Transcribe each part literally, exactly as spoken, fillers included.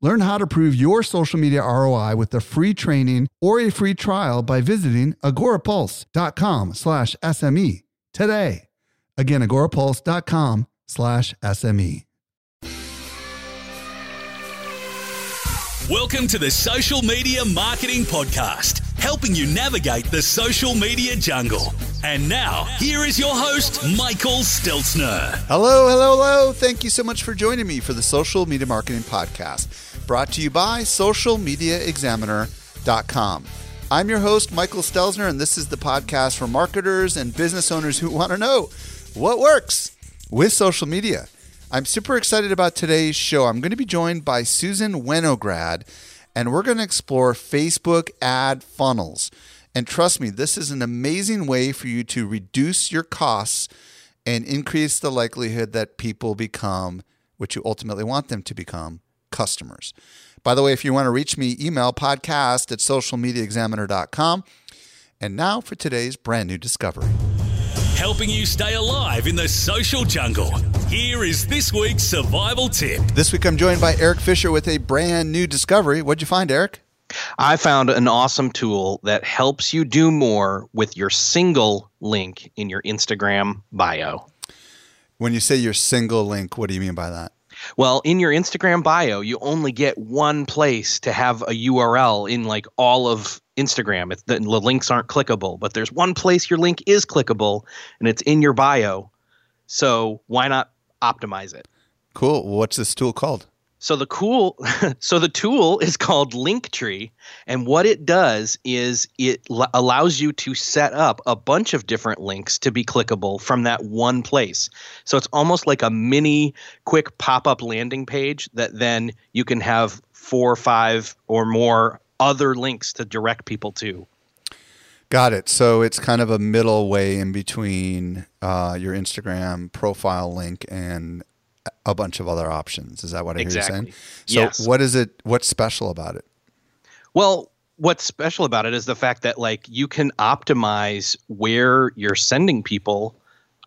Learn how to prove your social media R O I with a free training or a free trial by visiting agorapulse dot com slash S M E today. Again, agorapulse dot com slash S M E. Welcome to the Social Media Marketing Podcast, helping you navigate the social media jungle. And now, here is your host, Michael Stelzner. Hello, hello, hello. Thank you so much for joining me for the Social Media Marketing Podcast, brought to you by social media examiner dot com. I'm your host, Michael Stelzner, and this is the podcast for marketers and business owners who want to know what works with social media. I'm super excited about today's show. I'm going to be joined by Susan Wenograd, and we're going to explore Facebook ad funnels. And trust me, this is an amazing way for you to reduce your costs and increase the likelihood that people become what you ultimately want them to become, customers. By the way, if you want to reach me, email podcast at social media examiner dot com. And now for today's brand new discovery. Helping you stay alive in the social jungle. Here is this week's survival tip. This week I'm joined by Eric Fisher with a brand new discovery. What'd you find, Eric? I found an awesome tool that helps you do more with your single link in your Instagram bio. When you say your single link, what do you mean by that? Well, in your Instagram bio, you only get one place to have a U R L in like all of Instagram. It's the, the links aren't clickable, but there's one place your link is clickable, and it's in your bio. So why not optimize it? Cool. What's this tool called? So the cool, so the tool is called Linktree, and what it does is it l- allows you to set up a bunch of different links to be clickable from that one place. So it's almost like a mini quick pop-up landing page that then you can have four or five or more other links to direct people to. Got it. So it's kind of a middle way in between uh, your Instagram profile link and a bunch of other options. Is that what I exactly. hear you saying? So yes. What is it? What's special about it? Well, what's special about it is the fact that like you can optimize where you're sending people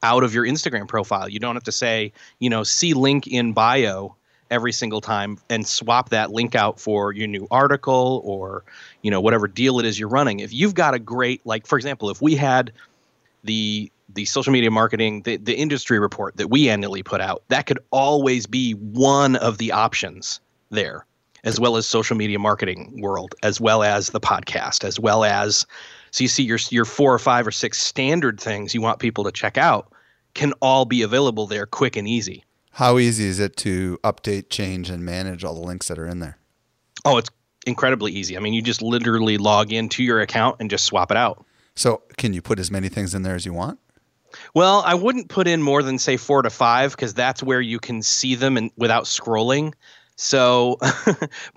out of your Instagram profile. You don't have to say, you know, see link in bio every single time and swap that link out for your new article or, you know, whatever deal it is you're running. If you've got a great, like, for example, if we had the the social media marketing, the, the industry report that we annually put out, that could always be one of the options there, as well as social media marketing world, as well as the podcast, as well as, so you see your, your four or five or six standard things you want people to check out can all be available there quick and easy. How easy is it to update, change, and manage all the links that are in there? Oh, it's incredibly easy. I mean, you just literally log into your account and just swap it out. So can you put as many things in there as you want? Well, I wouldn't put in more than, say, four to five because that's where you can see them and without scrolling. So,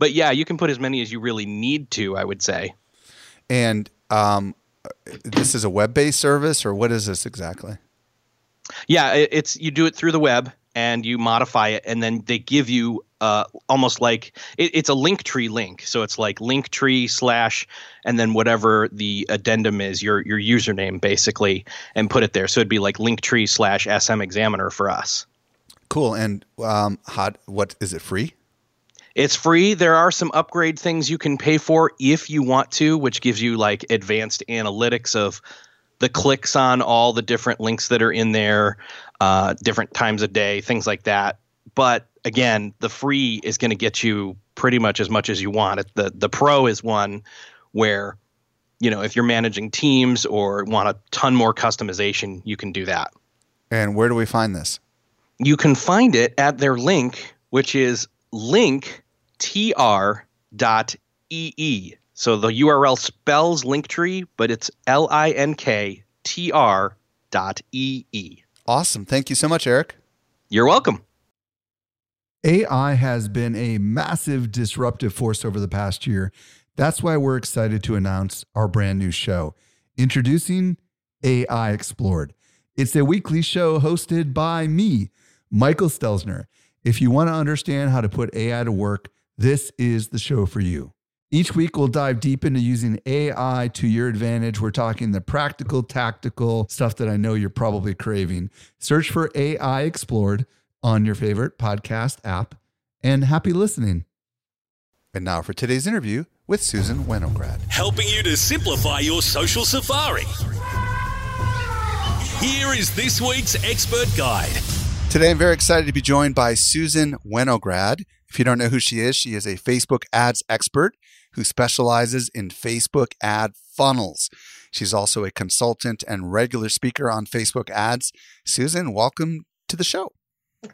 but yeah, you can put as many as you really need to, I would say. And um, this is a web-based service, or what is this exactly? Yeah, it's you do it through the web and you modify it, and then they give you uh, almost like it, it's a Linktree link. So it's like Linktree slash and then whatever the addendum is, your your username basically, and put it there. So it'd be like Linktree slash S M Examiner for us. Cool. And um, how, what is it free? It's free. There are some upgrade things you can pay for if you want to, which gives you like advanced analytics of the clicks on all the different links that are in there, uh, different times a day, things like that. But again, the free is going to get you pretty much as much as you want. It, the the pro is one where, you know, if you're managing teams or want a ton more customization, you can do that. And where do we find this? You can find it at their link, which is linktr dot e e. So the U R L spells Linktree, but it's L I N K T R dot E E. Awesome. Thank you so much, Eric. You're welcome. A I has been a massive disruptive force over the past year. That's why we're excited to announce our brand new show. Introducing A I Explored. It's a weekly show hosted by me, Michael Stelzner. If you want to understand how to put A I to work, this is the show for you. Each week, we'll dive deep into using A I to your advantage. We're talking the practical, tactical stuff that I know you're probably craving. Search for A I Explored on your favorite podcast app, and happy listening. And now for today's interview with Susan Wenograd. Helping you to simplify your social safari. Here is this week's expert guide. Today, I'm very excited to be joined by Susan Wenograd. If you don't know who she is, she is a Facebook ads expert who specializes in Facebook ad funnels. She's also a consultant and regular speaker on Facebook ads. Susan, welcome to the show.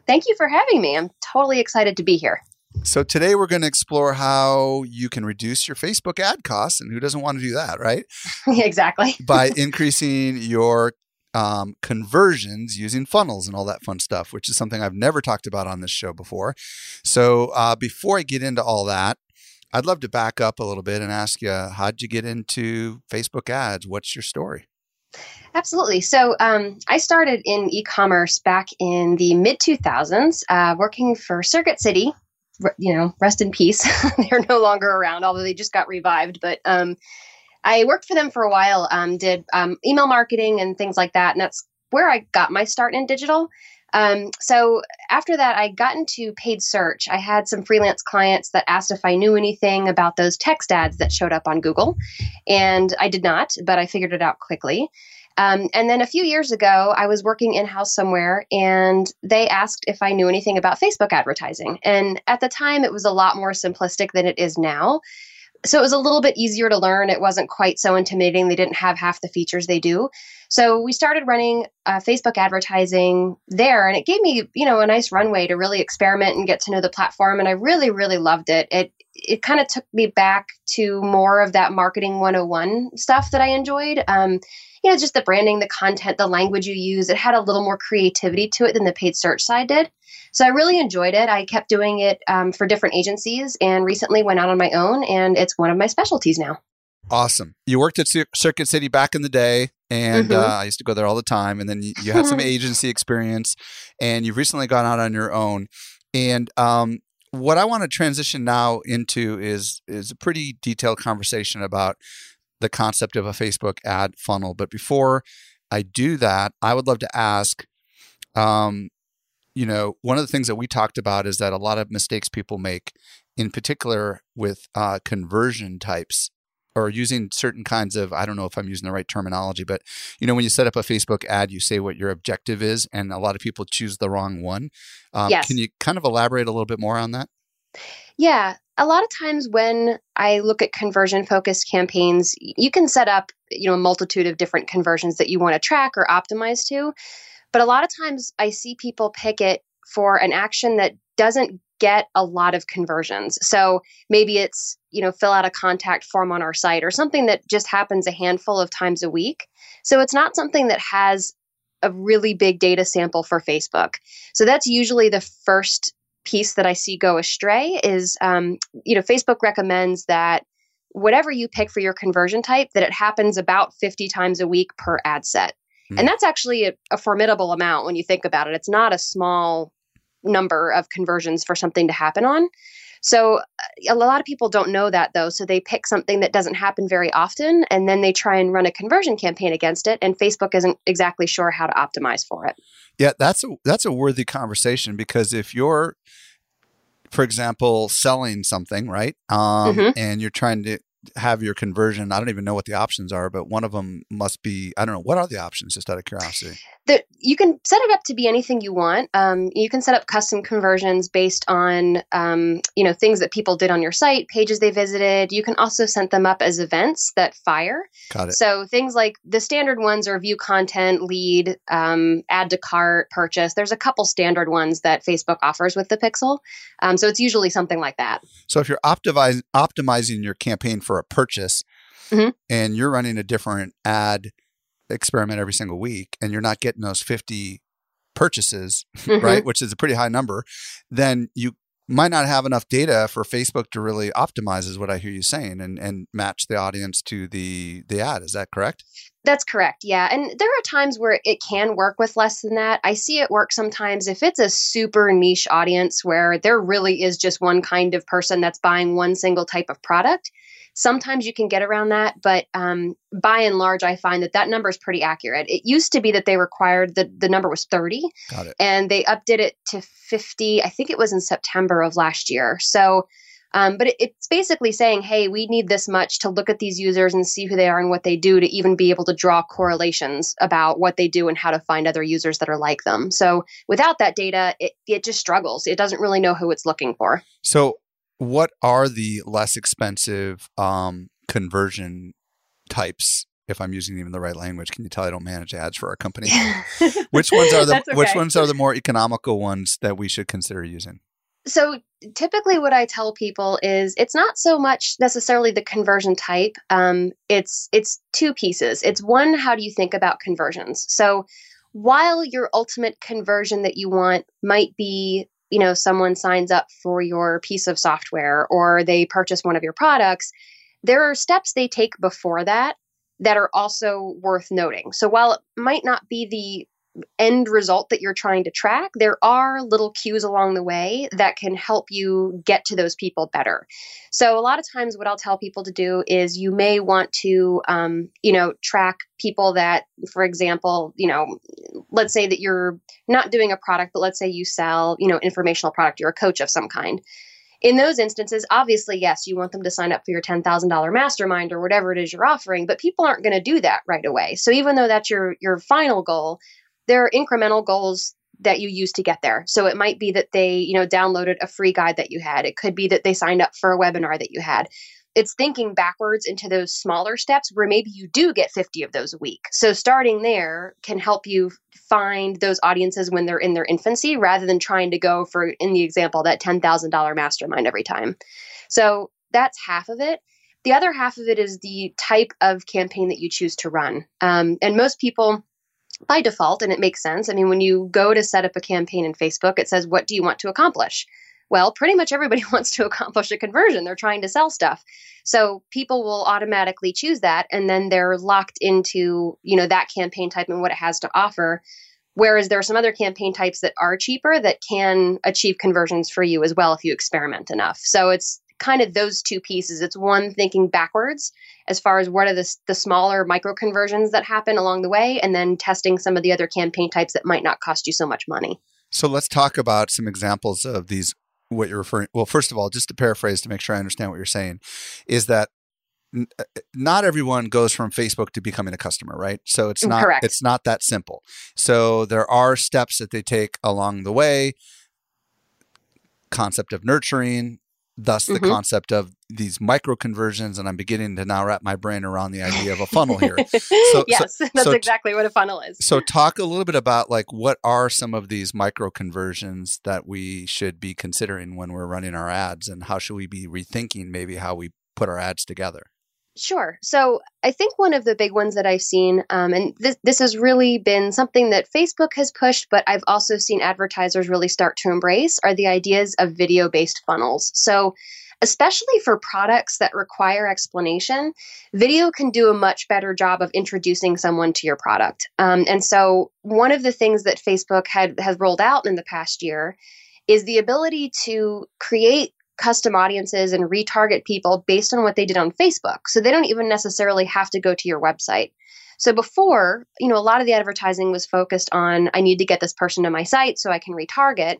Thank you for having me. I'm totally excited to be here. So today we're going to explore how you can reduce your Facebook ad costs, and who doesn't want to do that, right? Exactly. By increasing your um, conversions using funnels and all that fun stuff, which is something I've never talked about on this show before. So uh, before I get into all that, I'd love to back up a little bit and ask you, how'd you get into Facebook ads? What's your story? Absolutely. So um, I started in e-commerce back in the mid two thousands, uh, working for Circuit City. You know, rest in peace. They're no longer around, although they just got revived. But um, I worked for them for a while, um, did um, email marketing and things like that. And that's where I got my start in digital. Um, so after that, I got into paid search. I had some freelance clients that asked if I knew anything about those text ads that showed up on Google. And I did not, but I figured it out quickly. Um, and then a few years ago, I was working in-house somewhere, and they asked if I knew anything about Facebook advertising. And at the time, it was a lot more simplistic than it is now. So it was a little bit easier to learn. It wasn't quite so intimidating. They didn't have half the features they do. So we started running uh, Facebook advertising there, and it gave me, you know, a nice runway to really experiment and get to know the platform. And I really, really loved it. It it kind of took me back to more of that marketing one oh one stuff that I enjoyed. Um, you know, just the branding, the content, the language you use. It had a little more creativity to it than the paid search side did. So I really enjoyed it. I kept doing it um, for different agencies, and recently went out on my own, and it's one of my specialties now. Awesome. You worked at C- Circuit City back in the day, and mm-hmm. uh, I used to go there all the time. And then you, you had some agency experience, and you've recently gone out on your own. And um, what I want to transition now into is is a pretty detailed conversation about the concept of a Facebook ad funnel. But before I do that, I would love to ask, um, you know, one of the things that we talked about is that a lot of mistakes people make, in particular with uh, conversion types or using certain kinds of, I don't know if I'm using the right terminology, but, you know, when you set up a Facebook ad, you say what your objective is, and a lot of people choose the wrong one. Um, yes. Can you kind of elaborate a little bit more on that? Yeah. A lot of times when I look at conversion focused campaigns, you can set up, you know, a multitude of different conversions that you want to track or optimize to. But a lot of times I see people pick it for an action that doesn't get a lot of conversions. So maybe it's, you know, fill out a contact form on our site or something that just happens a handful of times a week. So it's not something that has a really big data sample for Facebook. So that's usually the first piece that I see go astray is, um, you know, Facebook recommends that whatever you pick for your conversion type, that it happens about fifty times a week per ad set. Mm. And that's actually a, a formidable amount when you think about it. It's not a small number of conversions for something to happen on. So a lot of people don't know that though. So they pick something that doesn't happen very often, and then they try and run a conversion campaign against it. And Facebook isn't exactly sure how to optimize for it. Yeah, that's a, that's a worthy conversation, because if you're, for example, selling something, right? Um, mm-hmm. And you're trying to have your conversion, I don't even know what the options are, but one of them must be, I don't know, what are the options, just out of curiosity? The, you can set it up to be anything you want. Um, you can set up custom conversions based on, um, you know, things that people did on your site, pages they visited. You can also set them up as events that fire. Got it. So things like the standard ones are view content, lead, um, add to cart, purchase. There's a couple standard ones that Facebook offers with the pixel. Um, so it's usually something like that. So if you're optimizing optimizing your campaign for a purchase, mm-hmm. and you're running a different ad experiment every single week, and you're not getting those fifty purchases, mm-hmm. right, which is a pretty high number, then you might not have enough data for Facebook to really optimize, is what I hear you saying, and, and match the audience to the, the ad. Is that correct? That's correct. Yeah. And there are times where it can work with less than that. I see it work sometimes if it's a super niche audience where there really is just one kind of person that's buying one single type of product. Sometimes you can get around that, but um, by and large, I find that that number is pretty accurate. It used to be that they required that the number was thirty, Got it. And they updated it to fifty. I think it was in September of last year. So, um, but it, it's basically saying, hey, we need this much to look at these users and see who they are and what they do to even be able to draw correlations about what they do and how to find other users that are like them. So without that data, it, it just struggles. It doesn't really know who it's looking for. So what are the less expensive um, conversion types, if I'm using even the right language? Can you tell I don't manage ads for our company? Which ones are the okay. Which ones are the more economical ones that we should consider using? So typically what I tell people is it's not so much necessarily the conversion type. Um, it's it's two pieces. It's one, how do you think about conversions? So while your ultimate conversion that you want might be, you know, someone signs up for your piece of software or they purchase one of your products, there are steps they take before that that are also worth noting. So while it might not be the end result that you're trying to track, there are little cues along the way that can help you get to those people better. So a lot of times what I'll tell people to do is you may want to, um, you know, track people that, for example, you know, let's say that you're not doing a product, but let's say you sell, you know, informational product, you're a coach of some kind. In those instances, obviously, yes, you want them to sign up for your ten thousand dollars mastermind or whatever it is you're offering, but people aren't going to do that right away. So even though that's your, your final goal, there are incremental goals that you use to get there. So it might be that they, you know, downloaded a free guide that you had. It could be that they signed up for a webinar that you had. It's thinking backwards into those smaller steps where maybe you do get fifty of those a week. So starting there can help you find those audiences when they're in their infancy rather than trying to go for, in the example, that ten thousand dollars mastermind every time. So that's half of it. The other half of it is the type of campaign that you choose to run. Um, and most people, by default, and it makes sense. I mean, when you go to set up a campaign in Facebook, it says, what do you want to accomplish? Well, pretty much everybody wants to accomplish a conversion. They're trying to sell stuff. So people will automatically choose that. And then they're locked into, you know, that campaign type and what it has to offer. Whereas there are some other campaign types that are cheaper that can achieve conversions for you as well if you experiment enough. So it's kind of those two pieces. It's one, thinking backwards as far as what are the, the smaller micro conversions that happen along the way, and then testing some of the other campaign types that might not cost you so much money. So let's talk about some examples of these, what you're referring. Well, first of all, just to paraphrase to make sure I understand what you're saying, is that n- not everyone goes from Facebook to becoming a customer, right? So it's not, Correct. It's not that simple. So there are steps that they take along the way, concept of nurturing, thus the mm-hmm. concept of these micro conversions. And I'm beginning to now wrap my brain around the idea of a funnel here. So, yes, so, that's so, exactly what a funnel is. So talk a little bit about like, what are some of these micro conversions that we should be considering when we're running our ads, and how should we be rethinking maybe how we put our ads together? Sure. So I think one of the big ones that I've seen, um, and this, this has really been something that Facebook has pushed, but I've also seen advertisers really start to embrace, are the ideas of video-based funnels. So especially for products that require explanation, video can do a much better job of introducing someone to your product. Um, and so one of the things that Facebook had has rolled out in the past year is the ability to create custom audiences and retarget people based on what they did on Facebook. So they don't even necessarily have to go to your website. So before, you know, a lot of the advertising was focused on, I need to get this person to my site so I can retarget.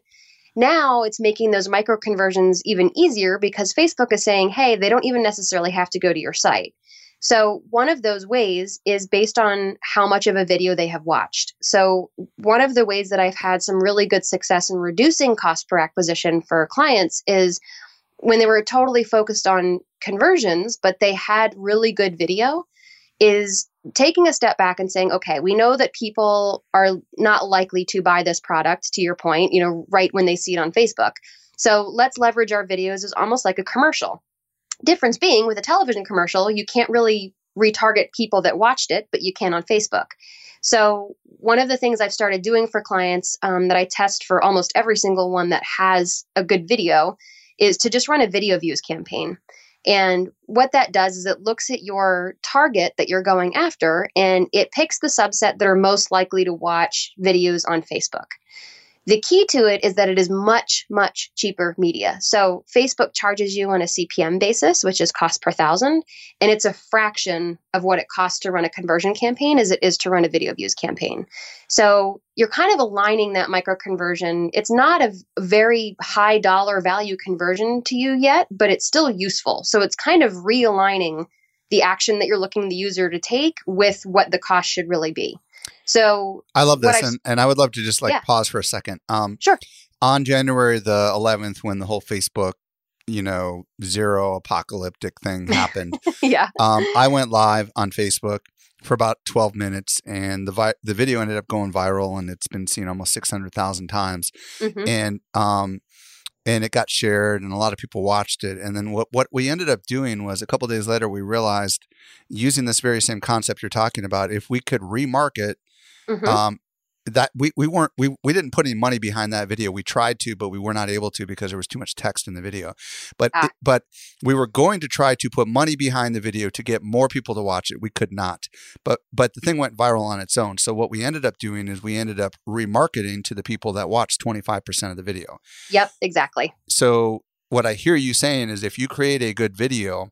Now it's making those micro conversions even easier because Facebook is saying, hey, they don't even necessarily have to go to your site. So one of those ways is based on how much of a video they have watched. So one of the ways that I've had some really good success in reducing cost per acquisition for clients is when they were totally focused on conversions, but they had really good video, is taking a step back and saying, okay, we know that people are not likely to buy this product, to your point, you know, right when they see it on Facebook. So let's leverage our videos as almost like a commercial. Difference being, with a television commercial, you can't really retarget people that watched it, but you can on Facebook. So one of the things I've started doing for clients um, that I test for almost every single one that has a good video is to just run a video views campaign. And what that does is it looks at your target that you're going after, and it picks the subset that are most likely to watch videos on Facebook. The key to it is that it is much, much cheaper media. So Facebook charges you on a C P M basis, which is cost per thousand, and it's a fraction of what it costs to run a conversion campaign as it is to run a video views campaign. So you're kind of aligning that micro conversion. It's not a very high dollar value conversion to you yet, but it's still useful. So it's kind of realigning the action that you're looking the user to take with what the cost should really be. So I love this. And, and I would love to just like yeah. pause for a second. Um, sure. On January the eleventh, when the whole Facebook, you know, zero apocalyptic thing happened. yeah. Um, I went live on Facebook for about twelve minutes, and the vi- the video ended up going viral, and it's been seen almost six hundred thousand times. Mm-hmm. And, um, and it got shared, and a lot of people watched it. And then what, what we ended up doing was, a couple of days later, we realized, using this very same concept you're talking about, if we could remarket, mm-hmm. um, that we, we weren't, we, we didn't put any money behind that video. We tried to, but we were not able to because there was too much text in the video, but, ah. it, but we were going to try to put money behind the video to get more people to watch it. We could not, but, but the thing went viral on its own. So what we ended up doing is we ended up remarketing to the people that watched twenty-five percent of the video. Yep, exactly. So what I hear you saying is, if you create a good video,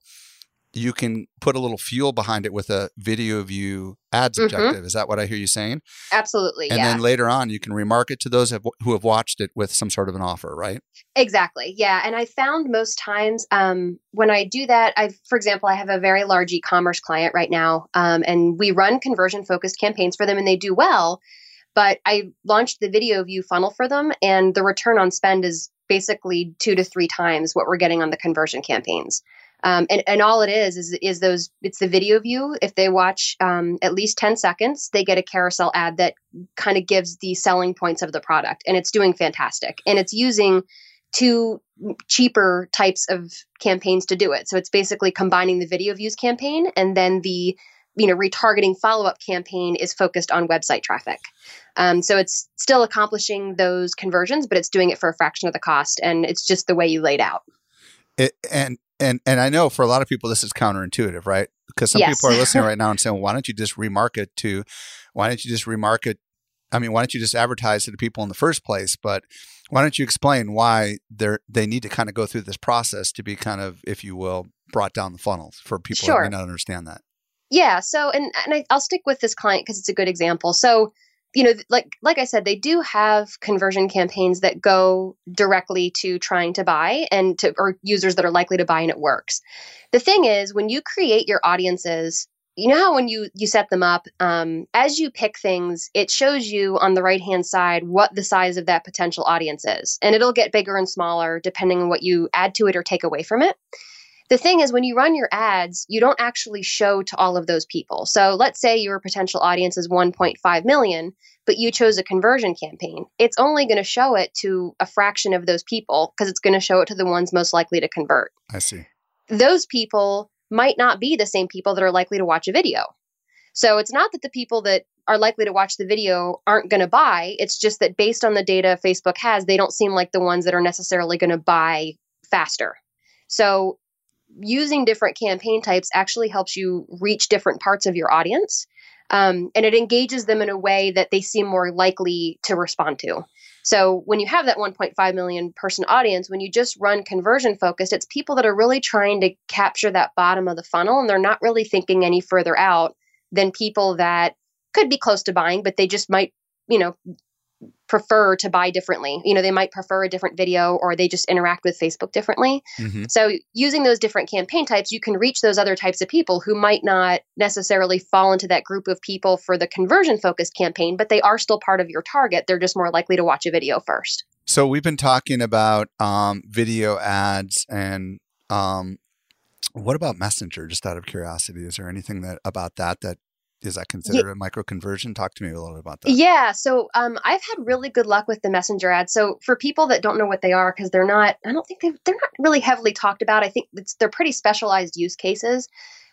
you can put a little fuel behind it with a video view ads mm-hmm. objective. Is that what I hear you saying? Absolutely. And yeah. then later on, you can remarket to those who have watched it with some sort of an offer, right? Exactly. Yeah. And I found most times um, when I do that, I, for example, I have a very large e-commerce client right now, um, and we run conversion focused campaigns for them, and they do well. But I launched the video view funnel for them, and the return on spend is basically two to three times what we're getting on the conversion campaigns. Um, and, and all it is, is, is those, it's the video view. If they watch um, at least ten seconds, they get a carousel ad that kind of gives the selling points of the product, and it's doing fantastic. And it's using two cheaper types of campaigns to do it. So it's basically combining the video views campaign, and then the, you know, retargeting follow-up campaign is focused on website traffic. Um, so it's still accomplishing those conversions, but it's doing it for a fraction of the cost. And it's just the way you laid out. It, and, And and I know for a lot of people, this is counterintuitive, right? Because some yes. people are listening right now and saying, well, why don't you just remarket to, why don't you just remarket? I mean, why don't you just advertise to the people in the first place? But why don't you explain why they're, they need to kind of go through this process to be kind of, if you will, brought down the funnel for people sure. who may not understand that? Yeah. So, and, and I, I'll stick with this client because it's a good example. So, you know, like like I said, they do have conversion campaigns that go directly to trying to buy and to or users that are likely to buy, and it works. The thing is, when you create your audiences, you know how when you, you set them up, um, as you pick things, it shows you on the right-hand side what the size of that potential audience is. And it'll get bigger and smaller depending on what you add to it or take away from it. The thing is, when you run your ads, you don't actually show to all of those people. So let's say your potential audience is one point five million, but you chose a conversion campaign. It's only going to show it to a fraction of those people because it's going to show it to the ones most likely to convert. I see. Those people might not be the same people that are likely to watch a video. So it's not that the people that are likely to watch the video aren't going to buy. It's just that based on the data Facebook has, they don't seem like the ones that are necessarily going to buy faster. So using different campaign types actually helps you reach different parts of your audience. Um, and it engages them in a way that they seem more likely to respond to. So when you have that one point five million person audience, when you just run conversion focused, it's people that are really trying to capture that bottom of the funnel. And they're not really thinking any further out than people that could be close to buying, but they just might, you know, prefer to buy differently. You know, they might prefer a different video, or they just interact with Facebook differently. Mm-hmm. So using those different campaign types, you can reach those other types of people who might not necessarily fall into that group of people for the conversion focused campaign, but they are still part of your target. They're just more likely to watch a video first. So we've been talking about um, video ads and um, what about Messenger? Just out of curiosity, is there anything that about that that is that considered yeah. a micro conversion? Talk to me a little bit about that. Yeah. So um, I've had really good luck with the Messenger ads. So for people that don't know what they are, because they're not, I don't think they're not really heavily talked about. I think it's, they're pretty specialized use cases.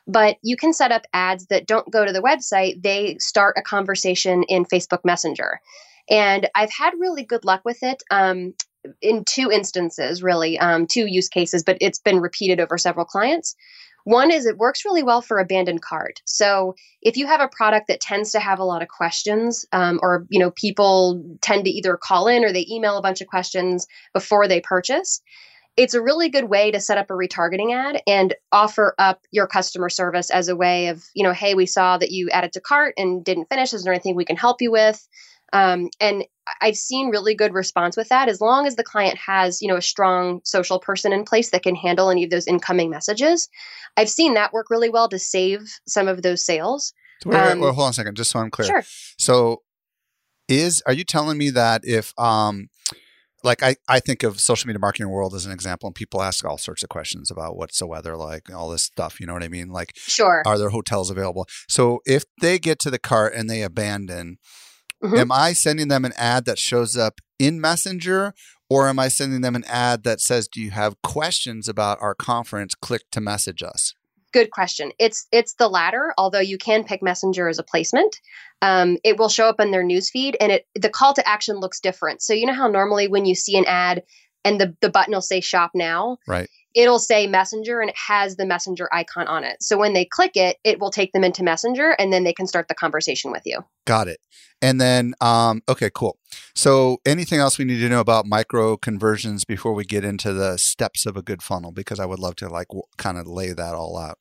But you can set up ads that don't go to the website. They start a conversation in Facebook Messenger. And I've had really good luck with it um, in two instances, really, um, two use cases, but it's been repeated over several clients. One is it works really well for abandoned cart. So if you have a product that tends to have a lot of questions, um, or you know, people tend to either call in or they email a bunch of questions before they purchase, it's a really good way to set up a retargeting ad and offer up your customer service as a way of, you know, hey, we saw that you added to cart and didn't finish. Is there anything we can help you with? Um, and I've seen really good response with that, as long as the client has, you know, a strong social person in place that can handle any of those incoming messages. I've seen that work really well to save some of those sales. Wait, um, wait, wait, hold on a second, just so I'm clear. Sure. So is, are you telling me that if, um, like I, I think of social media marketing world as an example, and people ask all sorts of questions about what's the weather like, all this stuff, you know what I mean? Like, sure. Are there hotels available? So if they get to the cart and they abandon, mm-hmm. Am I sending them an ad that shows up in Messenger, or am I sending them an ad that says, do you have questions about our conference? Click to message us. Good question. It's it's the latter, although you can pick Messenger as a placement. Um, it will show up in their newsfeed, and it the call to action looks different. So you know how normally when you see an ad and the, the button will say shop now, right? It'll say Messenger, and it has the Messenger icon on it. So when they click it, it will take them into Messenger, and then they can start the conversation with you. Got it. And then, um, okay, cool. So anything else we need to know about micro conversions before we get into the steps of a good funnel? Because I would love to like w- kind of lay that all out.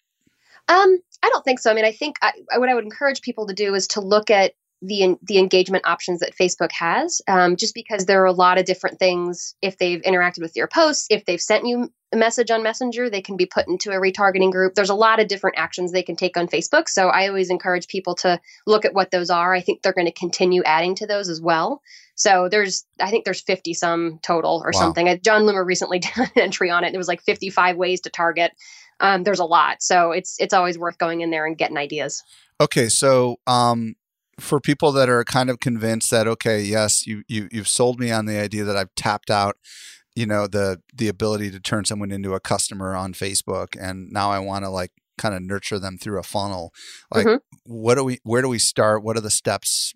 Um, I don't think so. I mean, I think I, what I would encourage people to do is to look at the the engagement options that Facebook has, um, just because there are a lot of different things. If they've interacted with your posts, if they've sent you a message on Messenger, they can be put into a retargeting group. There's a lot of different actions they can take on Facebook. So I always encourage people to look at what those are. I think they're going to continue adding to those as well. So there's, I think there's fifty some total or wow. something. I, John Loomer recently did an entry on it. And it was like fifty-five ways to target. Um, there's a lot. So it's, it's always worth going in there and getting ideas. Okay. So, um, for people that are kind of convinced that, okay, yes, you, you, you've sold me on the idea that I've tapped out, you know, the, the ability to turn someone into a customer on Facebook. And now I want to like kind of nurture them through a funnel. Like mm-hmm. what do we, where do we start? What are the steps?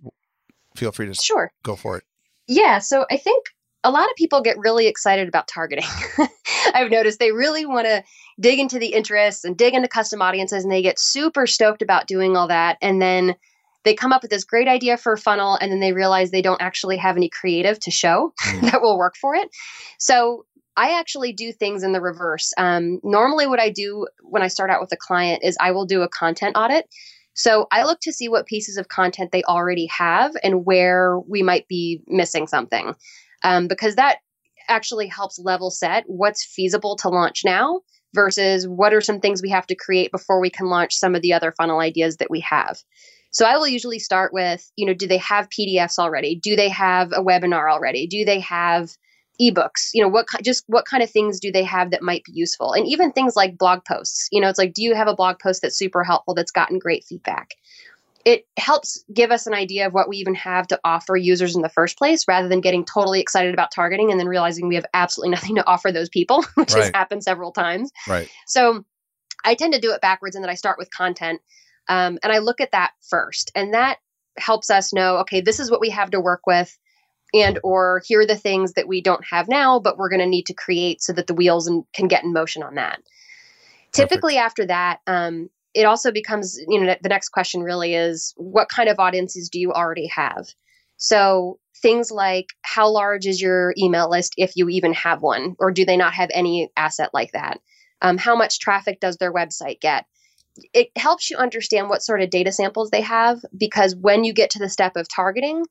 Feel free to sure. go for it. Yeah. So I think a lot of people get really excited about targeting. I've noticed they really want to dig into the interests and dig into custom audiences, and they get super stoked about doing all that. And then they come up with this great idea for a funnel, and then they realize they don't actually have any creative to show that will work for it. So I actually do things in the reverse. Um, normally what I do when I start out with a client is I will do a content audit. So I look to see what pieces of content they already have and where we might be missing something, um, because that actually helps level set what's feasible to launch now versus what are some things we have to create before we can launch some of the other funnel ideas that we have. So I will usually start with, you know, do they have P D Fs already? Do they have a webinar already? Do they have ebooks? You know, what ki- just what kind of things do they have that might be useful? And even things like blog posts. You know, it's like, do you have a blog post that's super helpful that's gotten great feedback? It helps give us an idea of what we even have to offer users in the first place, rather than getting totally excited about targeting and then realizing we have absolutely nothing to offer those people, which right. has happened several times. Right. So I tend to do it backwards, and then I start with content. Um, and I look at that first, and that helps us know, okay, this is what we have to work with, and or here are the things that we don't have now, but we're going to need to create so that the wheels and, can get in motion on that. Perfect. Typically after that, um, it also becomes, you know, the next question really is, what kind of audiences do you already have? So things like, how large is your email list if you even have one, or do they not have any asset like that? Um, how much traffic does their website get? It helps you understand what sort of data samples they have, because when you get to the step of targeting,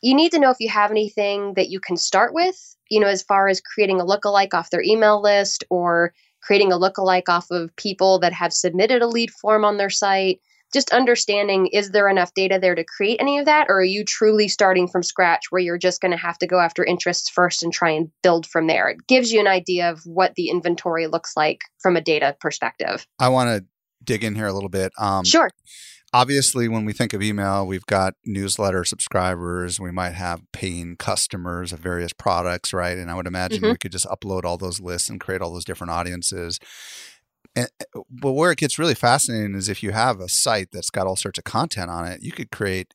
you need to know if you have anything that you can start with, you know, as far as creating a lookalike off their email list, or creating a lookalike off of people that have submitted a lead form on their site. Just understanding, is there enough data there to create any of that? Or are you truly starting from scratch where you're just going to have to go after interests first and try and build from there? It gives you an idea of what the inventory looks like from a data perspective. I want to dig in here a little bit. Um, sure. Obviously, when we think of email, we've got newsletter subscribers. We might have paying customers of various products, right? And I would imagine mm-hmm. we could just upload all those lists and create all those different audiences. And, but where it gets really fascinating is if you have a site that's got all sorts of content on it, you could create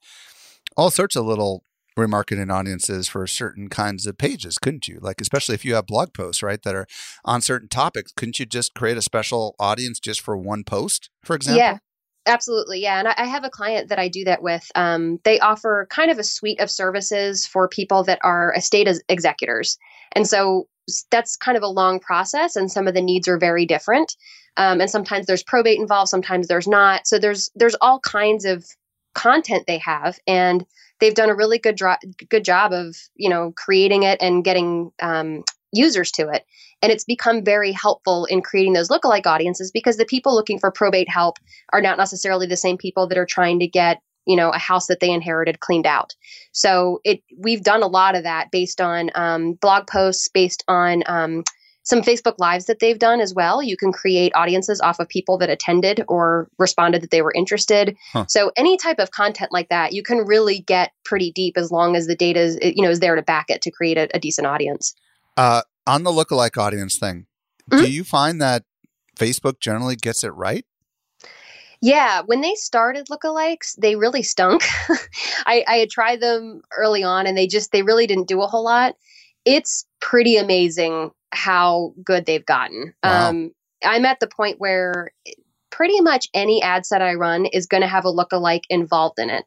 all sorts of little remarketing audiences for certain kinds of pages, couldn't you? Like, especially if you have blog posts, right, that are on certain topics, couldn't you just create a special audience just for one post, for example? Yeah. Absolutely. Yeah. And I have a client that I do that with. Um, they offer kind of a suite of services for people that are estate executors. And so that's kind of a long process, and some of the needs are very different. Um, and sometimes there's probate involved, sometimes there's not. So there's there's all kinds of content they have, and they've done a really good dro- good job of, you know, creating it and getting um, users to it. And it's become very helpful in creating those lookalike audiences, because the people looking for probate help are not necessarily the same people that are trying to get, you know, a house that they inherited cleaned out. So it we've done a lot of that based on um, blog posts, based on um, some Facebook Lives that they've done as well. You can create audiences off of people that attended or responded that they were interested. Huh. So any type of content like that, you can really get pretty deep as long as the data is, you know, is there to back it to create a, a decent audience. Uh, on the lookalike audience thing, mm-hmm. do you find that Facebook generally gets it right? Yeah. When they started lookalikes, they really stunk. I, I had tried them early on, and they just, they really didn't do a whole lot. It's pretty amazing how good they've gotten. Wow. Um, I'm at the point where pretty much any ad set I run is going to have a lookalike involved in it.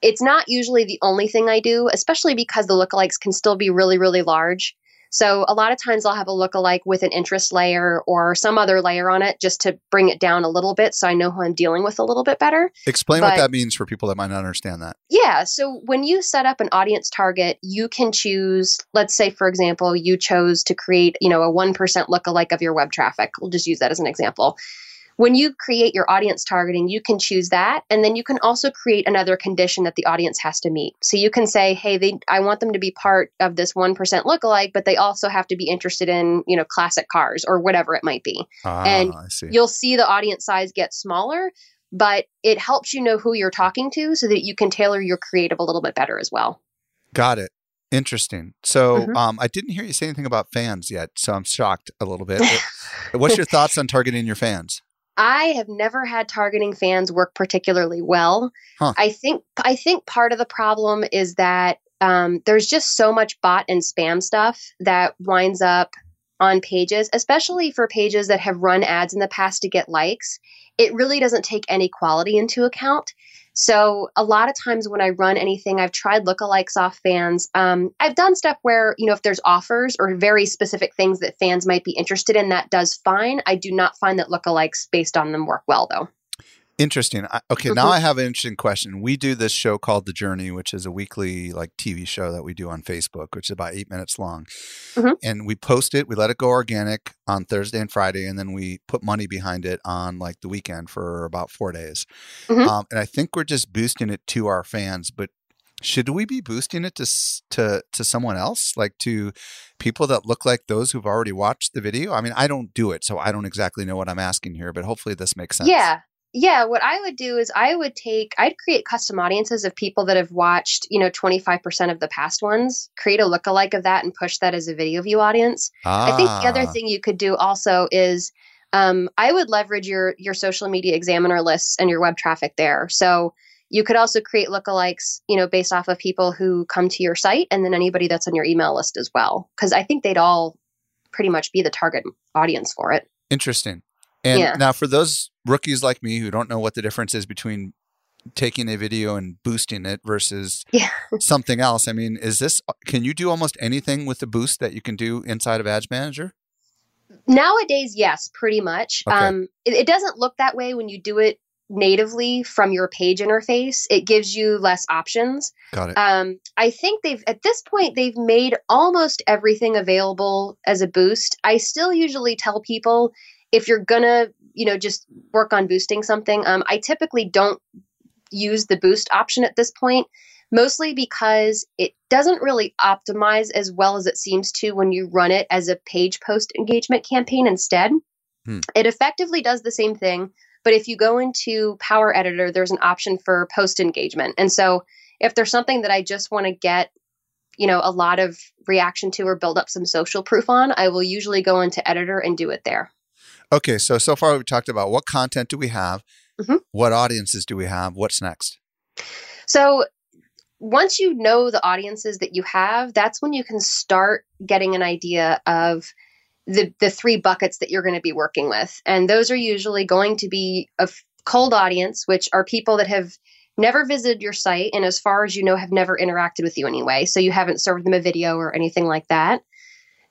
It's not usually the only thing I do, especially because the lookalikes can still be really, really large. So a lot of times I'll have a lookalike with an interest layer or some other layer on it just to bring it down a little bit, so I know who I'm dealing with a little bit better. Explain but, what that means for people that might not understand that. Yeah. So when you set up an audience target, you can choose, let's say, for example, you chose to create, you know, a one percent lookalike of your web traffic. We'll just use that as an example. When you create your audience targeting, you can choose that. And then you can also create another condition that the audience has to meet. So you can say, hey, they, I want them to be part of this one percent lookalike, but they also have to be interested in, you know, classic cars or whatever it might be. Ah, and I see. You'll see the audience size get smaller, but it helps you know who you're talking to so that you can tailor your creative a little bit better as well. Got it. Interesting. So mm-hmm. um, I didn't hear you say anything about fans yet, so I'm shocked a little bit. What's your thoughts on targeting your fans? I have never had targeting fans work particularly well. Huh. I think I think part of the problem is that um, there's just so much bot and spam stuff that winds up on pages, especially for pages that have run ads in the past to get likes. It really doesn't take any quality into account. So a lot of times when I run anything, I've tried lookalikes off fans. Um, I've done stuff where, you know, if there's offers or very specific things that fans might be interested in, that does fine. I do not find that lookalikes based on them work well, though. Interesting. I, okay, mm-hmm. Now I have an interesting question. We do this show called The Journey, which is a weekly like T V show that we do on Facebook, which is about eight minutes long. Mm-hmm. And we post it, we let it go organic on Thursday and Friday, and then we put money behind it on like the weekend for about four days. Mm-hmm. Um, and I think we're just boosting it to our fans, but should we be boosting it to to to someone else, like to people that look like those who've already watched the video? I mean, I don't do it, so I don't exactly know what I'm asking here, but hopefully this makes sense. Yeah. Yeah, what I would do is I would take, I'd create custom audiences of people that have watched, you know, twenty-five percent of the past ones, create a lookalike of that and push that as a video view audience. Ah. I think the other thing you could do also is um, I would leverage your, your social media examiner lists and your web traffic there. So you could also create lookalikes, you know, based off of people who come to your site and then anybody that's on your email list as well, because I think they'd all pretty much be the target audience for it. Interesting. And yeah. Now for those rookies like me who don't know what the difference is between taking a video and boosting it versus yeah. something else, I mean, is this, can you do almost anything with the boost that you can do inside of Ads Manager? Nowadays, yes, pretty much. Okay. Um, it, it doesn't look that way when you do it natively from your page interface. It gives you less options. Got it. Um, I think they've, at this point, they've made almost everything available as a boost. I still usually tell people, if you're going to, you know, just work on boosting something, um, I typically don't use the boost option at this point, mostly because it doesn't really optimize as well as it seems to when you run it as a page post engagement campaign instead. Hmm. It effectively does the same thing, but if you go into Power Editor, there's an option for post engagement. And so if there's something that I just want to get, you know, a lot of reaction to or build up some social proof on, I will usually go into Editor and do it there. Okay, so so far we've talked about what content do we have, mm-hmm. what audiences do we have, what's next? So once you know the audiences that you have, that's when you can start getting an idea of the the three buckets that you're going to be working with. And those are usually going to be a f- cold audience, which are people that have never visited your site and, as far as you know, have never interacted with you anyway. So you haven't served them a video or anything like that.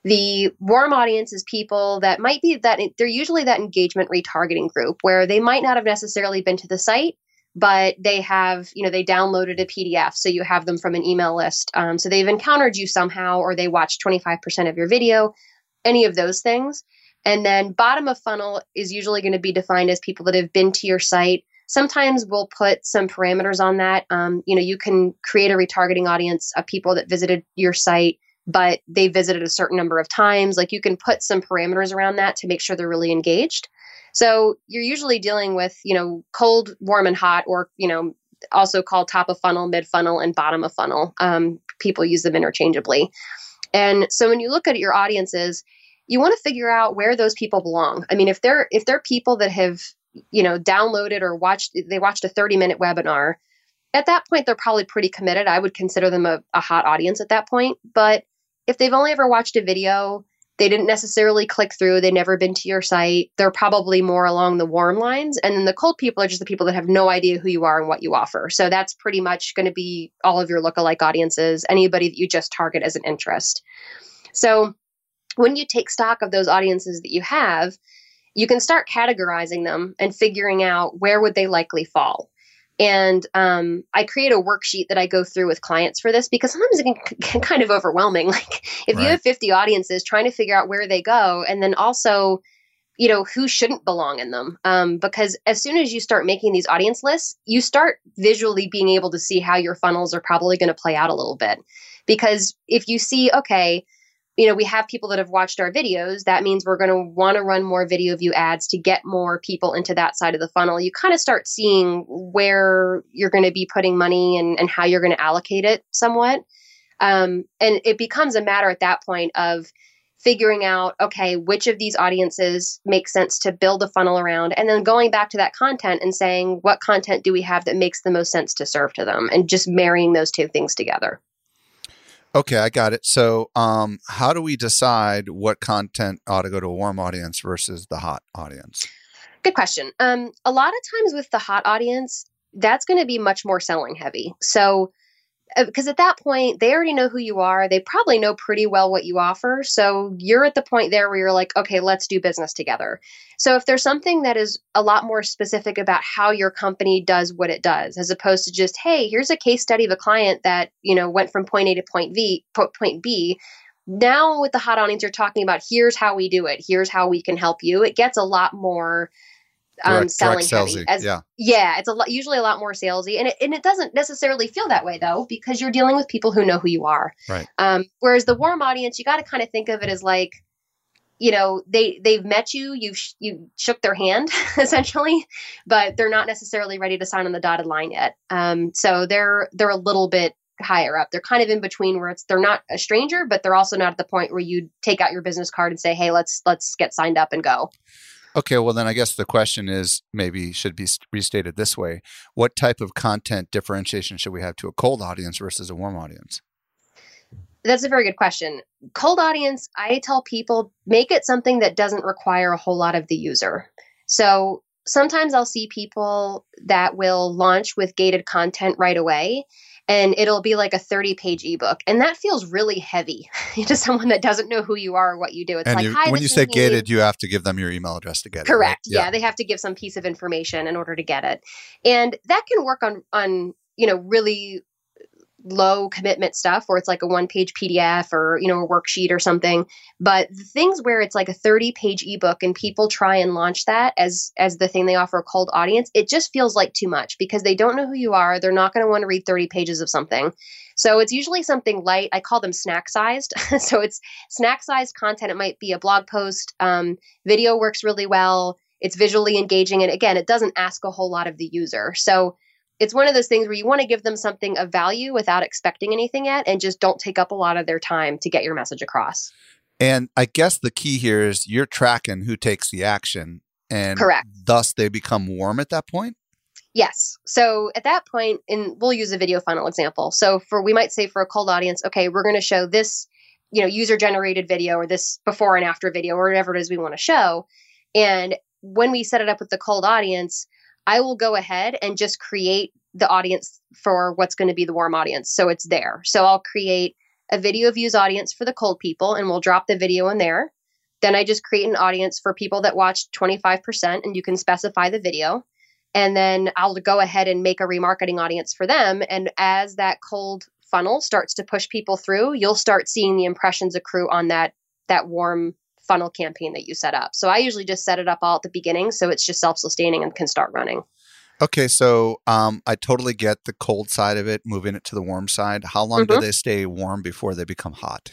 The warm audience is people that might be that they're usually that engagement retargeting group where they might not have necessarily been to the site, but they have, you know, they downloaded a P D F. So you have them from an email list. Um, so they've encountered you somehow, or they watched twenty-five percent of your video, any of those things. And then bottom of funnel is usually going to be defined as people that have been to your site. Sometimes we'll put some parameters on that. Um, you know, you can create a retargeting audience of people that visited your site, but they visited a certain number of times. Like, you can put some parameters around that to make sure they're really engaged. So you're usually dealing with, you know, cold, warm, and hot, or, you know, also called top of funnel, mid funnel, and bottom of funnel. Um, people use them interchangeably. And so when you look at your audiences, you want to figure out where those people belong. I mean, if they're, if they're people that have, you know, downloaded or watched, they watched a thirty minute webinar, at that point, they're probably pretty committed. I would consider them a, a hot audience at that point. But if they've only ever watched a video, they didn't necessarily click through, they've never been to your site, they're probably more along the warm lines. And then the cold people are just the people that have no idea who you are and what you offer. So that's pretty much going to be all of your lookalike audiences, anybody that you just target as an interest. So when you take stock of those audiences that you have, you can start categorizing them and figuring out where would they likely fall. And um, I create a worksheet that I go through with clients for this, because sometimes it can, can kind of overwhelming. Like, if right. you have fifty audiences, trying to figure out where they go, and then also, you know, who shouldn't belong in them. Um, because as soon as you start making these audience lists, you start visually being able to see how your funnels are probably going to play out a little bit. Because if you see, okay, you know, we have people that have watched our videos, that means we're going to want to run more video view ads to get more people into that side of the funnel. You kind of start seeing where you're going to be putting money and, and how you're going to allocate it somewhat. Um, and it becomes a matter at that point of figuring out, okay, which of these audiences make sense to build a funnel around, and then going back to that content and saying, what content do we have that makes the most sense to serve to them, and just marrying those two things together. Okay, I got it. So um, how do we decide what content ought to go to a warm audience versus the hot audience? Good question. Um, a lot of times with the hot audience, that's going to be much more selling heavy. So, because at that point, they already know who you are. They probably know pretty well what you offer. So you're at the point there where you're like, okay, let's do business together. So if there's something that is a lot more specific about how your company does what it does, as opposed to just, hey, here's a case study of a client that, you know, went from point A to point V, point B. Now with the hot audience, you're talking about, here's how we do it. Here's how we can help you. It gets a lot more Um, direct, selling direct As, yeah. yeah, it's a lot, usually a lot more salesy, and it and it doesn't necessarily feel that way though, because you're dealing with people who know who you are. Right. Um, whereas the warm audience, you got to kind of think of it as like, you know, they they've met you, you sh- you shook their hand essentially, but they're not necessarily ready to sign on the dotted line yet. Um, so they're they're a little bit higher up. They're kind of in between, where it's they're not a stranger, but they're also not at the point where you take out your business card and say, hey, let's let's get signed up and go. Okay, well then I guess the question is, maybe should be restated this way. What type of content differentiation should we have to a cold audience versus a warm audience? That's a very good question. Cold audience, I tell people, make it something that doesn't require a whole lot of the user. So sometimes I'll see people that will launch with gated content right away, and it'll be like a thirty page ebook. And that feels really heavy to someone that doesn't know who you are or what you do. It's and like, you, hi, when you say gated, you have to give them your email address to get correct. It. Correct. Right? Yeah. yeah. They have to give some piece of information in order to get it. And that can work on, on, you know, really low commitment stuff where it's like a one page P D F or, you know, a worksheet or something. But the things where it's like a thirty page ebook and people try and launch that as, as the thing they offer a cold audience, it just feels like too much because they don't know who you are. They're not going to want to read thirty pages of something. So it's usually something light. I call them snack sized. So it's snack sized content. It might be a blog post. Um, video works really well. It's visually engaging. And again, it doesn't ask a whole lot of the user. So it's one of those things where you want to give them something of value without expecting anything yet, and just don't take up a lot of their time to get your message across. And I guess the key here is you're tracking who takes the action and correct. Thus they become warm at that point? Yes. So at that point, and we'll use a video funnel example. So for, we might say for a cold audience, okay, we're going to show this, you know, user generated video or this before and after video or whatever it is we want to show. And when we set it up with the cold audience, I will go ahead and just create the audience for what's going to be the warm audience. So it's there. So I'll create a video views audience for the cold people and we'll drop the video in there. Then I just create an audience for people that watched twenty-five percent and you can specify the video. And then I'll go ahead and make a remarketing audience for them. And as that cold funnel starts to push people through, you'll start seeing the impressions accrue on that, that warm funnel campaign that you set up. So I usually just set it up all at the beginning. So it's just self-sustaining and can start running. Okay. So um, I totally get the cold side of it, moving it to the warm side. How long mm-hmm. do they stay warm before they become hot?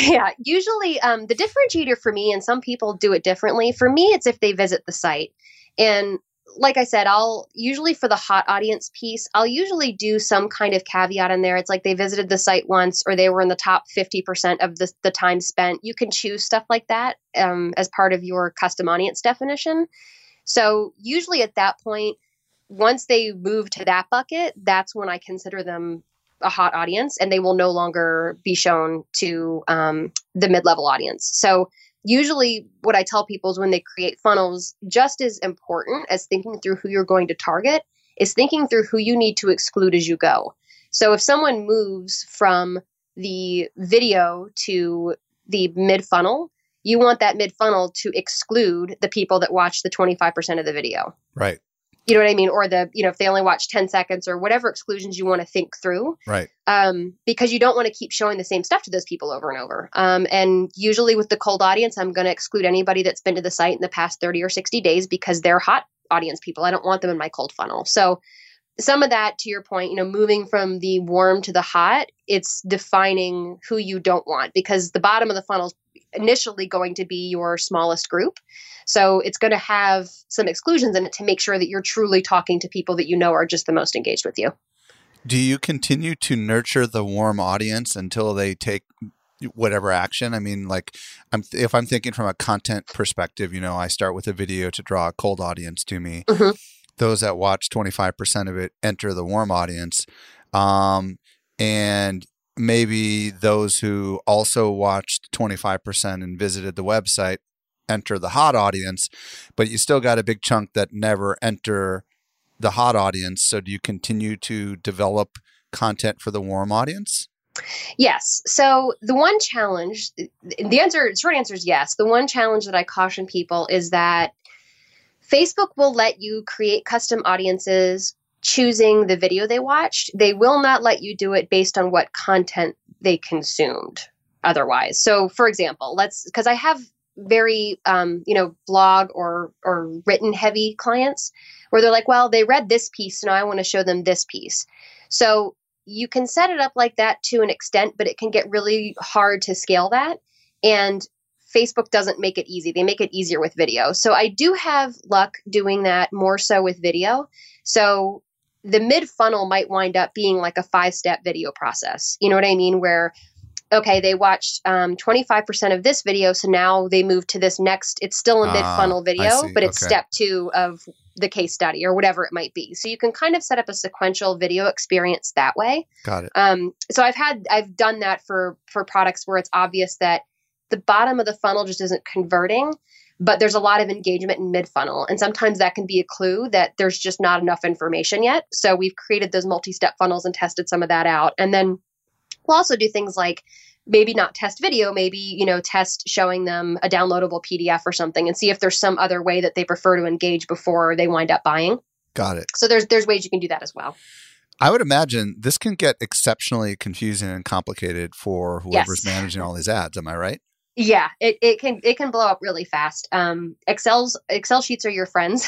Yeah. Usually um, the differentiator for me, and some people do it differently. For me, it's if they visit the site. And like I said, I'll usually for the hot audience piece, I'll usually do some kind of caveat in there. It's like they visited the site once or they were in the top fifty percent of the, the time spent. You can choose stuff like that um, as part of your custom audience definition. So usually at that point, once they move to that bucket, that's when I consider them a hot audience and they will no longer be shown to um, the mid-level audience. So usually what I tell people is when they create funnels, just as important as thinking through who you're going to target is thinking through who you need to exclude as you go. So if someone moves from the video to the mid-funnel, you want that mid-funnel to exclude the people that watch the twenty-five percent of the video. Right. You know what I mean? Or the, you know, if they only watch ten seconds or whatever exclusions you want to think through. Right. Um, because you don't want to keep showing the same stuff to those people over and over. Um, and usually with the cold audience, I'm going to exclude anybody that's been to the site in the past thirty or sixty days because they're hot audience people. I don't want them in my cold funnel. So some of that, to your point, you know, moving from the warm to the hot, it's defining who you don't want because the bottom of the funnel is initially going to be your smallest group. So it's going to have some exclusions in it to make sure that you're truly talking to people that you know are just the most engaged with you. Do you continue to nurture the warm audience until they take whatever action? I mean, like I'm th- if I'm thinking from a content perspective, you know, I start with a video to draw a cold audience to me. Mm-hmm. Those that watch twenty-five percent of it enter the warm audience. Um, and maybe those who also watched twenty-five percent and visited the website enter the hot audience, but you still got a big chunk that never enter the hot audience. So do you continue to develop content for the warm audience? Yes. So the one challenge, the answer, short answer is yes. The one challenge that I caution people is that Facebook will let you create custom audiences choosing the video they watched. They will not let you do it based on what content they consumed otherwise. So for example, let's, because I have very, um, you know, blog or, or written heavy clients where they're like, well, they read this piece, so now I want to show them this piece. So you can set it up like that to an extent, but it can get really hard to scale that. And Facebook doesn't make it easy. They make it easier with video. So I do have luck doing that more so with video. So the mid funnel might wind up being like a five step video process. You know what I mean? Where, okay, they watched um, twenty-five percent of this video. So now they move to this next, it's still a mid funnel video, but it's okay. Step two of the case study or whatever it might be. So you can kind of set up a sequential video experience that way. Got it. Um, so I've had, I've done that for, for products where it's obvious that the bottom of the funnel just isn't converting, but there's a lot of engagement in mid-funnel. And sometimes that can be a clue that there's just not enough information yet. So we've created those multi-step funnels and tested some of that out. And then we'll also do things like maybe not test video, maybe, you know, test showing them a downloadable P D F or something and see if there's some other way that they prefer to engage before they wind up buying. Got it. So there's there's ways you can do that as well. I would imagine this can get exceptionally confusing and complicated for whoever's yes. managing all these ads. Am I right? Yeah, it, it can it can blow up really fast. Um, Excel's Excel sheets are your friends.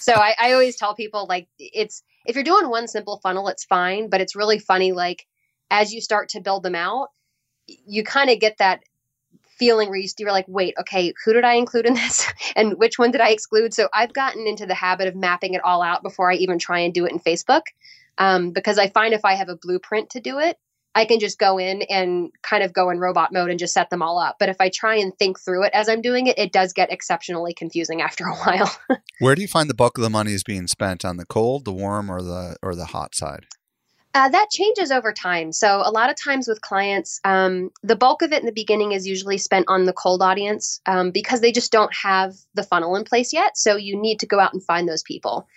So I, I always tell people, like, it's if you're doing one simple funnel, it's fine. But it's really funny, like, as you start to build them out, you kind of get that feeling where you're like, wait, okay, who did I include in this? And which one did I exclude? So I've gotten into the habit of mapping it all out before I even try and do it in Facebook, um, because I find if I have a blueprint to do it, I can just go in and kind of go in robot mode and just set them all up. But if I try and think through it as I'm doing it, it does get exceptionally confusing after a while. Where do you find the bulk of the money is being spent? On the cold, the warm, or the or the hot side? Uh, that changes over time. So a lot of times with clients, um, the bulk of it in the beginning is usually spent on the cold audience um, because they just don't have the funnel in place yet. So you need to go out and find those people.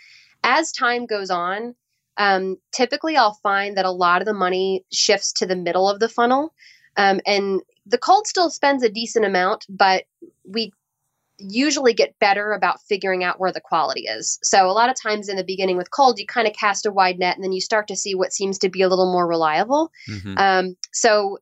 As time goes on, Um, typically, I'll find that a lot of the money shifts to the middle of the funnel, um, and the cold still spends a decent amount, but we usually get better about figuring out where the quality is. So a lot of times in the beginning with cold, you kind of cast a wide net, and then you start to see what seems to be a little more reliable. Mm-hmm. Um, so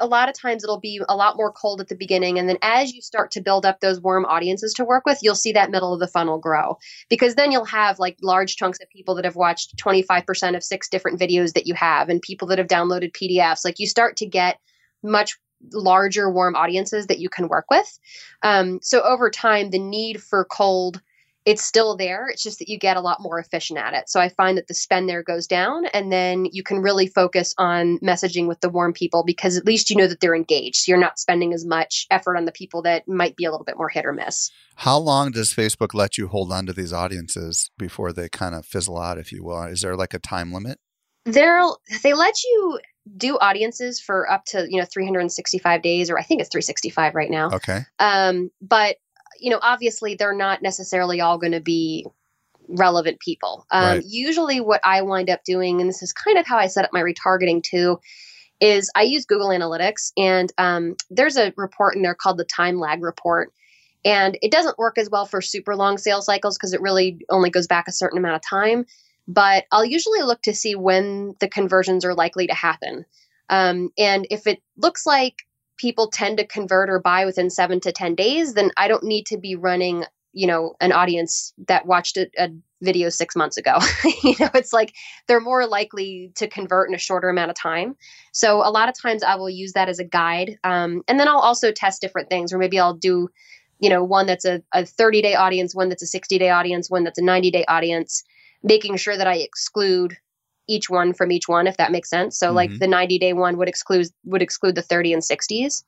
a lot of times it'll be a lot more cold at the beginning. And then as you start to build up those warm audiences to work with, you'll see that middle of the funnel grow, because then you'll have like large chunks of people that have watched twenty-five percent of six different videos that you have, and people that have downloaded P D Fs. Like you start to get much larger warm audiences that you can work with. Um, so over time, the need for cold, it's still there. It's just that you get a lot more efficient at it. So I find that the spend there goes down, and then you can really focus on messaging with the warm people, because at least you know that they're engaged. So you're not spending as much effort on the people that might be a little bit more hit or miss. How long does Facebook let you hold on to these audiences before they kind of fizzle out, if you will? Is there like a time limit? They'll, they let you do audiences for up to, you know, three hundred sixty-five days, or I think it's three sixty-five right now. Okay. Um, but you know, obviously they're not necessarily all going to be relevant people. Um, right. Usually what I wind up doing, and this is kind of how I set up my retargeting too, is I use Google Analytics, and um, there's a report in there called the time lag report. And it doesn't work as well for super long sales cycles because it really only goes back a certain amount of time. But I'll usually look to see when the conversions are likely to happen. Um, and if it looks like people tend to convert or buy within seven to ten days, then I don't need to be running, you know, an audience that watched a, a video six months ago. You know, it's like they're more likely to convert in a shorter amount of time. So a lot of times I will use that as a guide. Um, and then I'll also test different things, or maybe I'll do, you know, one that's a thirty-day audience, one that's a sixty-day audience, one that's a ninety-day audience, making sure that I exclude each one from each one, if that makes sense. So, mm-hmm. like the ninety-day one would exclude would exclude the thirty and sixties,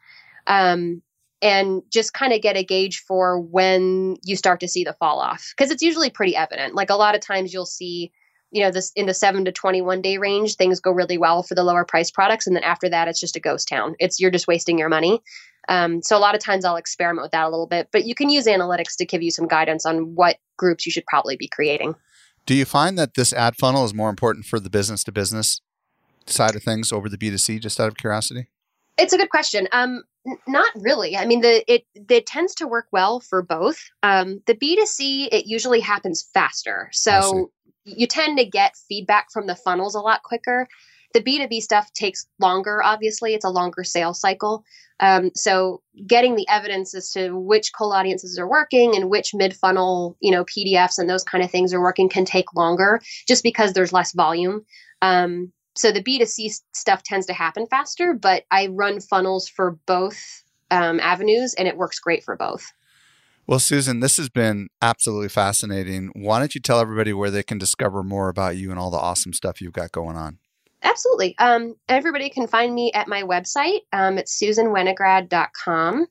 um, and just kind of get a gauge for when you start to see the fall off, because it's usually pretty evident. Like a lot of times, you'll see, you know, this in the seven to twenty-one day range, things go really well for the lower price products, and then after that, it's just a ghost town. It's you're just wasting your money. Um, so a lot of times, I'll experiment with that a little bit, but you can use analytics to give you some guidance on what groups you should probably be creating. Do you find that this ad funnel is more important for the business-to-business side of things over the B two C, just out of curiosity? It's a good question. Um, n- not really. I mean, the it, it tends to work well for both. Um, the B two C, it usually happens faster. So you tend to get feedback from the funnels a lot quicker. The B two B stuff takes longer, obviously. It's a longer sales cycle. Um, so getting the evidence as to which cold audiences are working and which mid-funnel, you know, P D Fs and those kind of things are working can take longer just because there's less volume. Um, so the B two C stuff tends to happen faster, but I run funnels for both um, avenues, and it works great for both. Well, Susan, this has been absolutely fascinating. Why don't you tell everybody where they can discover more about you and all the awesome stuff you've got going on? Absolutely. Um, everybody can find me at my website. Um, it's susan wenograd dot com.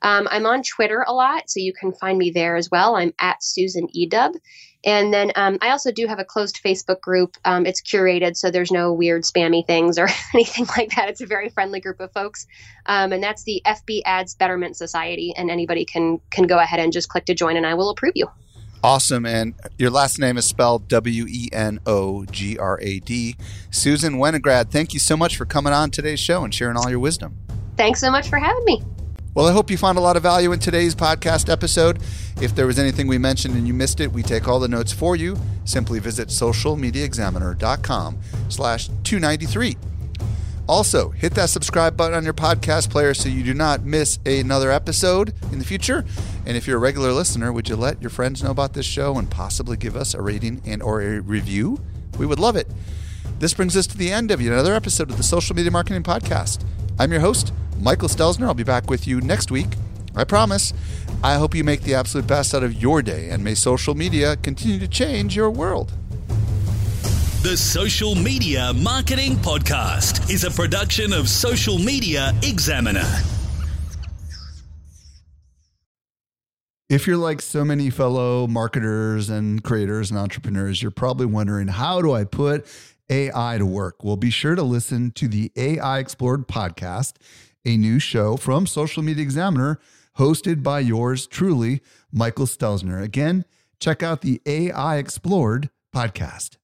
Um, I'm on Twitter a lot, so you can find me there as well. I'm at Susan E W. And then um, I also do have a closed Facebook group. Um, it's curated, so there's no weird spammy things or anything like that. It's a very friendly group of folks. Um, and that's the F B Ads Betterment Society. And anybody can can go ahead and just click to join, and I will approve you. Awesome. And your last name is spelled W E N O G R A D. Susan Wenograd, thank you so much for coming on today's show and sharing all your wisdom. Thanks so much for having me. Well, I hope you found a lot of value in today's podcast episode. If there was anything we mentioned and you missed it, we take all the notes for you. Simply visit social media examiner dot com slash two ninety-three. Also, hit that subscribe button on your podcast player so you do not miss another episode in the future. And if you're a regular listener, would you let your friends know about this show and possibly give us a rating and or a review? We would love it. This brings us to the end of yet another episode of the Social Media Marketing Podcast. I'm your host, Michael Stelzner. I'll be back with you next week. I promise. I hope you make the absolute best out of your day, and may social media continue to change your world. The Social Media Marketing Podcast is a production of Social Media Examiner. If you're like so many fellow marketers and creators and entrepreneurs, you're probably wondering, how do I put A I to work? Well, be sure to listen to the A I Explored podcast, a new show from Social Media Examiner, hosted by yours truly, Michael Stelzner. Again, check out the A I Explored podcast.